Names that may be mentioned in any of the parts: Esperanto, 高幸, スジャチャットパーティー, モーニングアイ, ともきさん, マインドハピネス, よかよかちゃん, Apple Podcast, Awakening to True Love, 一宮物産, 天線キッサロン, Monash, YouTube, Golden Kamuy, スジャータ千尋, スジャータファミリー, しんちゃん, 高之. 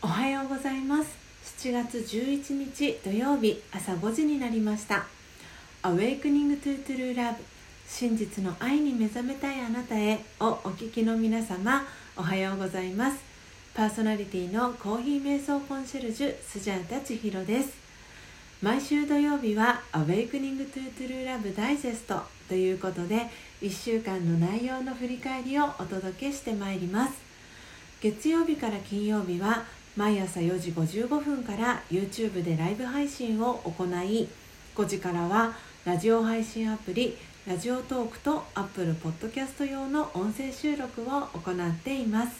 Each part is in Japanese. おはようございます。7月11日土曜日、朝5時になりました。 Awakening to True Love、 真実の愛に目覚めたいあなたへをお聞きの皆様、おはようございます。パーソナリティのコーヒー瞑想コンシェルジュ、スジャータ千尋です。毎週土曜日は Awakening to True Love ダイジェストということで、1週間の内容の振り返りをお届けしてまいります。月曜日から金曜日は毎朝4時55分から YouTube でライブ配信を行い、5時からはラジオ配信アプリラジオトークと Apple Podcast 用の音声収録を行っています。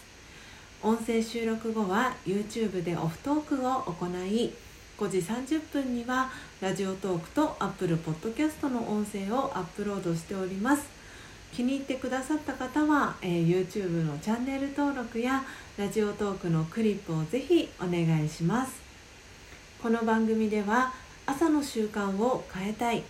音声収録後は YouTube でオフトークを行い、5時30分にはラジオトークと Apple Podcast の音声をアップロードしております。気に入ってくださった方は、YouTube のチャンネル登録やラジオトークのクリップをぜひお願いします。この番組では、朝の習慣を変えたい、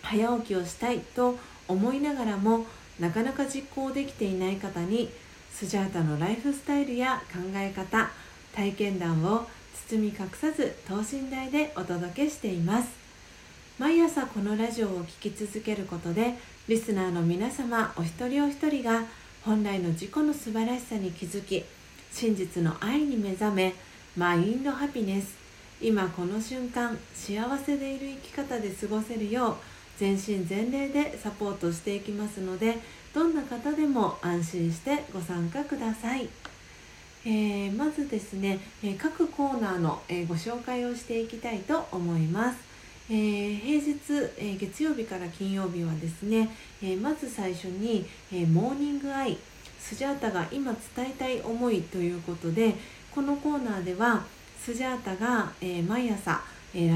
早起きをしたいと思いながらもなかなか実行できていない方に、スジャータのライフスタイルや考え方、体験談を包み隠さず等身大でお届けしています。毎朝このラジオを聴き続けることで、リスナーの皆様お一人お一人が本来の自己の素晴らしさに気づき、真実の愛に目覚め、マインドハピネス、今この瞬間幸せでいる生き方で過ごせるよう全身全霊でサポートしていきますので、どんな方でも安心してご参加ください。まずですね、各コーナーのご紹介をしていきたいと思います。平日、月曜日から金曜日はですね、まず最初に、モーニングアイ、スジャータが今伝えたい思いということで、このコーナーではスジャータが、毎朝、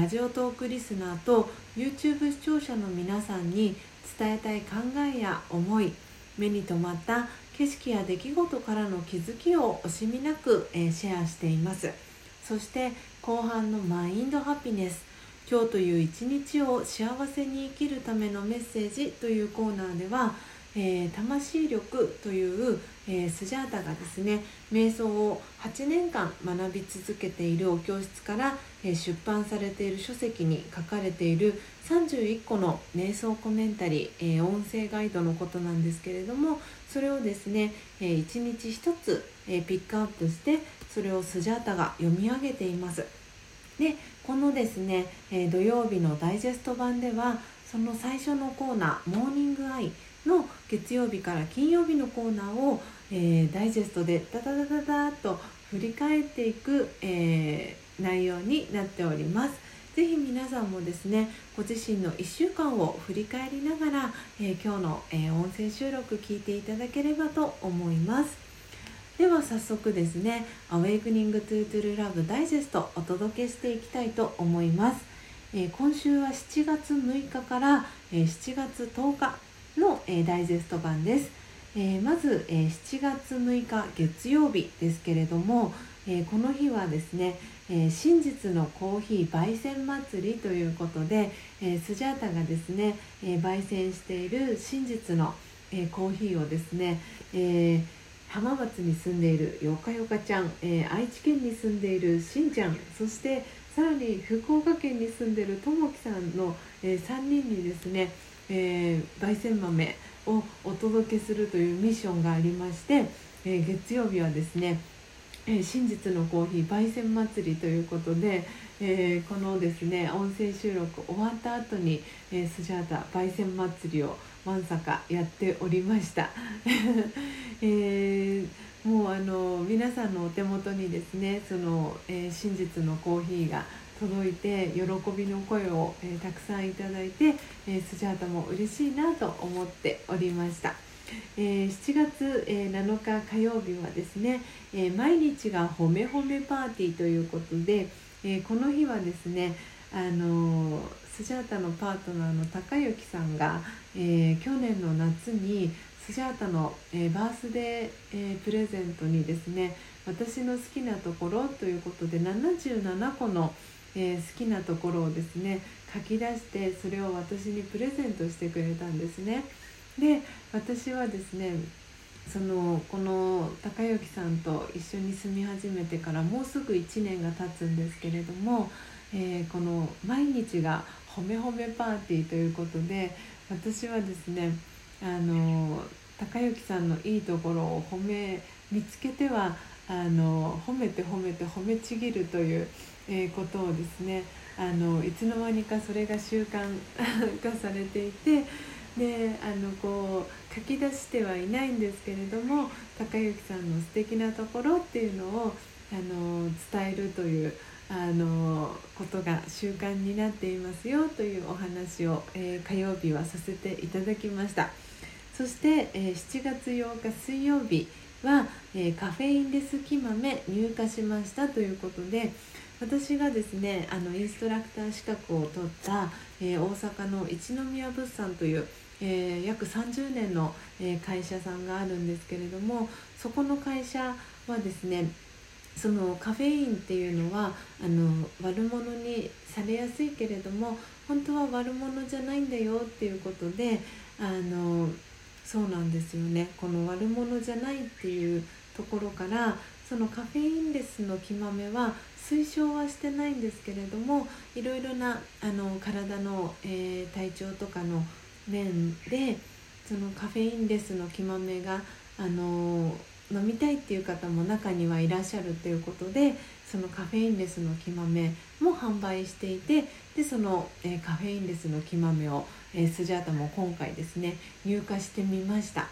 ラジオトークリスナーと YouTube 視聴者の皆さんに伝えたい考えや思い、目に留まった景色や出来事からの気づきを惜しみなく、シェアしています。そして後半のマインドハピネス、今日という一日を幸せに生きるためのメッセージというコーナーでは、魂力という、スジャータがですね、瞑想を8年間学び続けているお教室から、出版されている書籍に書かれている31個の瞑想コメンタリー、音声ガイドのことなんですけれども、それをですね、1日1つ、ピックアップして、それをスジャータが読み上げています。でこのですね、土曜日のダイジェスト版では、その最初のコーナー、モーニングアイの月曜日から金曜日のコーナーを、ダイジェストでダダダダダーと振り返っていく、内容になっております。ぜひ皆さんもですね、ご自身の1週間を振り返りながら、今日の、音声収録聞いていただければと思います。では早速ですね、Awakening to True Love ダイジェストお届けしていきたいと思います。今週は7月6日から7月10日のダイジェスト版です。まず7月6日月曜日ですけれども、この日はですね、真実のコーヒー焙煎祭りということで、スジャータがですね、焙煎している真実のコーヒーをですね、浜松に住んでいるよかよかちゃん、愛知県に住んでいるしんちゃん、そしてさらに福岡県に住んでいるともきさんの、3人にですね、焙煎豆をお届けするというミッションがありまして、月曜日はですね、真実のコーヒー焙煎祭りということで、このですね、音声収録終わった後に、スジャータ焙煎祭りをわんさかやっておりました、もう皆さんのお手元にですね、その、真実のコーヒーが届いて、喜びの声を、たくさんいただいて、スジャータも嬉しいなと思っておりました。7月7日火曜日はですね、毎日がほめほめパーティーということで、この日はですね、スジャータのパートナーの高幸さんが、去年の夏にスジャータの、バースデー、プレゼントにですね、私の好きなところということで77個の、好きなところをですね書き出して、それを私にプレゼントしてくれたんですね。で私はですね、この高之さんと一緒に住み始めてからもうすぐ1年が経つんですけれども、この毎日がほめほめパーティーということで、私はですね高之さんのいいところを見つけては褒めて褒めて褒めちぎるという、ことをですねいつの間にかそれが習慣化されていて、でこう書き出してはいないんですけれども、高之さんの素敵なところっていうのを伝えるということが習慣になっていますよというお話を、火曜日はさせていただきました。そして、7月8日水曜日は、カフェインレス木豆入荷しましたということで、私がですねインストラクター資格を取った、大阪の一宮物産という、約30年の、会社さんがあるんですけれども、そこの会社はですねそのカフェインっていうのは悪者にされやすいけれども本当は悪者じゃないんだよっていうことでそうなんですよね、この悪者じゃないっていうところからそのカフェインレスの木豆は推奨はしてないんですけれども、いろいろな体の、体調とかの面でそのカフェインレスの木豆が飲みたいっていう方も中にはいらっしゃるということで、そのカフェインレスの木豆も販売していて、でその、カフェインレスの木豆を、スジャータも今回ですね入荷してみました。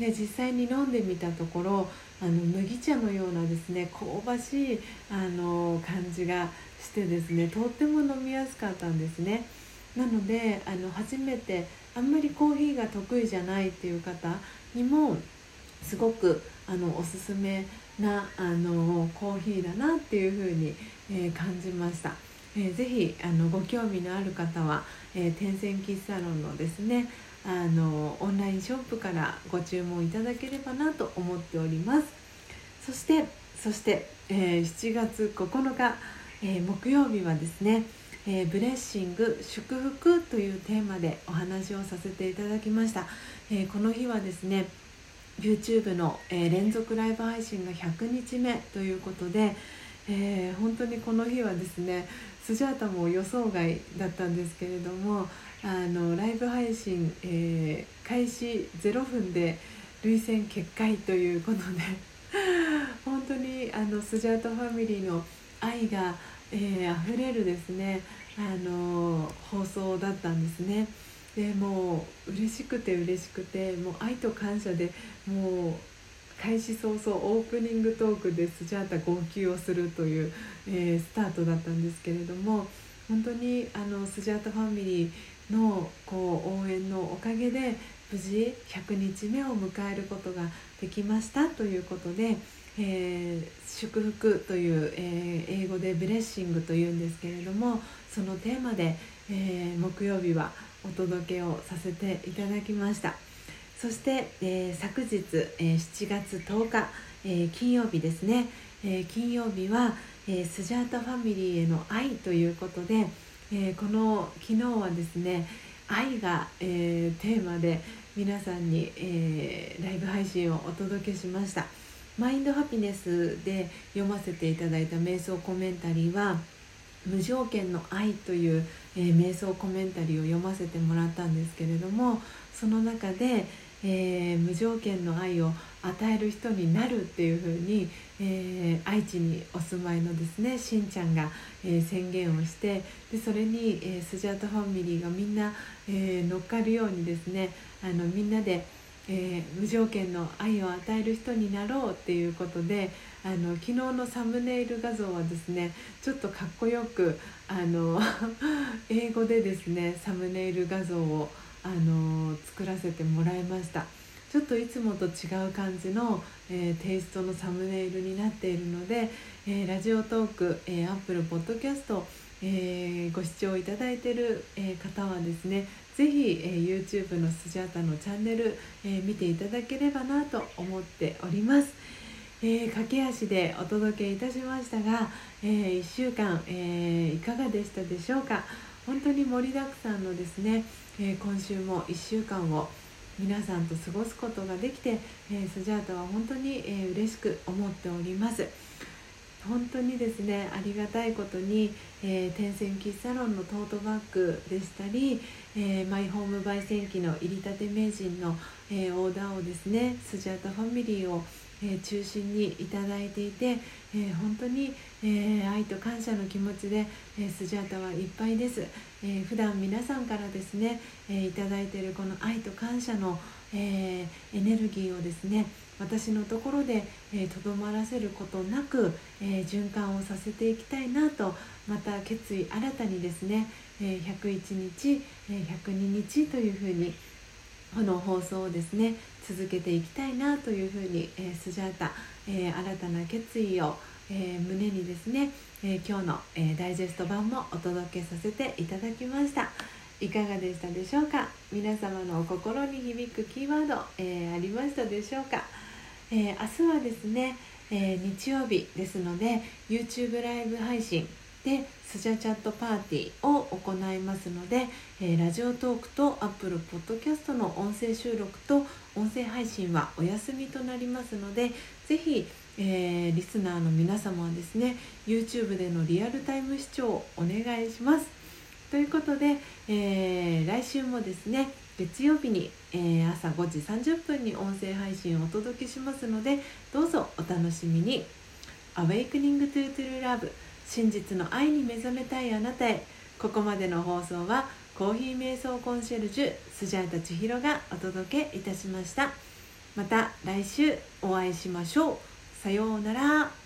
で実際に飲んでみたところ麦茶のようなですね香ばしい感じがしてですね、とっても飲みやすかったんですね。なので初めてあんまりコーヒーが得意じゃないっていう方にもすごくおすすめなコーヒーだなっていうふうに、感じました。ぜひご興味のある方は、天線キッサロンのですねオンラインショップからご注文いただければなと思っております。そして、7月9日、木曜日はですね、ブレッシング祝福というテーマでお話をさせていただきました。この日はですねYouTube の、連続ライブ配信が100日目ということで、本当にこの日はですねスジャータも予想外だったんですけれどもライブ配信、開始0分で涙腺決壊ということで本当にスジャータファミリーの愛が、溢れるですね放送だったんですね。でもう嬉しくてもう愛と感謝でもう開始早々オープニングトークでスジャータ号泣をするという、スタートだったんですけれども、本当にスジャータファミリーの応援のおかげで無事100日目を迎えることができましたということで、祝福という、英語でブレッシングというんですけれども、そのテーマで、木曜日はお届けをさせていただきました。そして、昨日、7月10日、金曜日ですね、金曜日は、スジャータファミリーへの愛ということで、昨日はですね愛が、テーマで皆さんに、ライブ配信をお届けしました。マインドハピネスで読ませていただいた瞑想コメンタリーは無条件の愛という、瞑想コメンタリーを読ませてもらったんですけれども、その中で、無条件の愛を与える人になるっていうふうに、愛知にお住まいのですねしんちゃんが、宣言をして、でそれに、スジャータファミリーがみんな、乗っかるようにですねみんなで、無条件の愛を与える人になろうっていうことで、昨日のサムネイル画像はですねちょっとかっこよく英語でですねサムネイル画像を作らせてもらいました。ちょっといつもと違う感じの、テイストのサムネイルになっているので、ラジオトーク、Apple Podcast、ご視聴いただいている、方はですねぜひ、YouTube のスジャータのチャンネル、見ていただければなと思っております。駆け足でお届けいたしましたが、1週間、いかがでしたでしょうか。本当に盛りだくさんのですね、今週も1週間を、皆さんと過ごすことができて、スジャータは本当に、嬉しく思っております。本当にですね、ありがたいことに、天線キッサロンのトートバッグでしたり、マイホーム焙煎機の入りたて名人の、オーダーをですね、スジャータファミリーを中心にいただいていて、本当に、愛と感謝の気持ちで、スジャータはいっぱいです。普段皆さんからですね、いただいているこの愛と感謝の、エネルギーをですね、私のところでとどまらせることなく、循環をさせていきたいなと、また決意新たにですね、101日、102日というふうにこの放送をですね、続けていきたいなというふうに、スジャータ、新たな決意を、胸にですね、今日の、ダイジェスト版もお届けさせていただきました。いかがでしたでしょうか。皆様のお心に響くキーワード、ありましたでしょうか。明日はですね、日曜日ですので YouTube ライブ配信でスジャチャットパーティーを行いますので、ラジオトークと Apple Podcast の音声収録と音声配信はお休みとなりますので、ぜひ、リスナーの皆様はですね、 YouTube でのリアルタイム視聴をお願いします。ということで、来週もですね、月曜日に、朝5時30分に音声配信をお届けしますので、どうぞお楽しみに。 Awakening to True Love、 真実の愛に目覚めたいあなたへ。ここまでの放送はコーヒー瞑想コンシェルジュスジャータ千尋がお届けいたしました。また来週お会いしましょう。さようなら。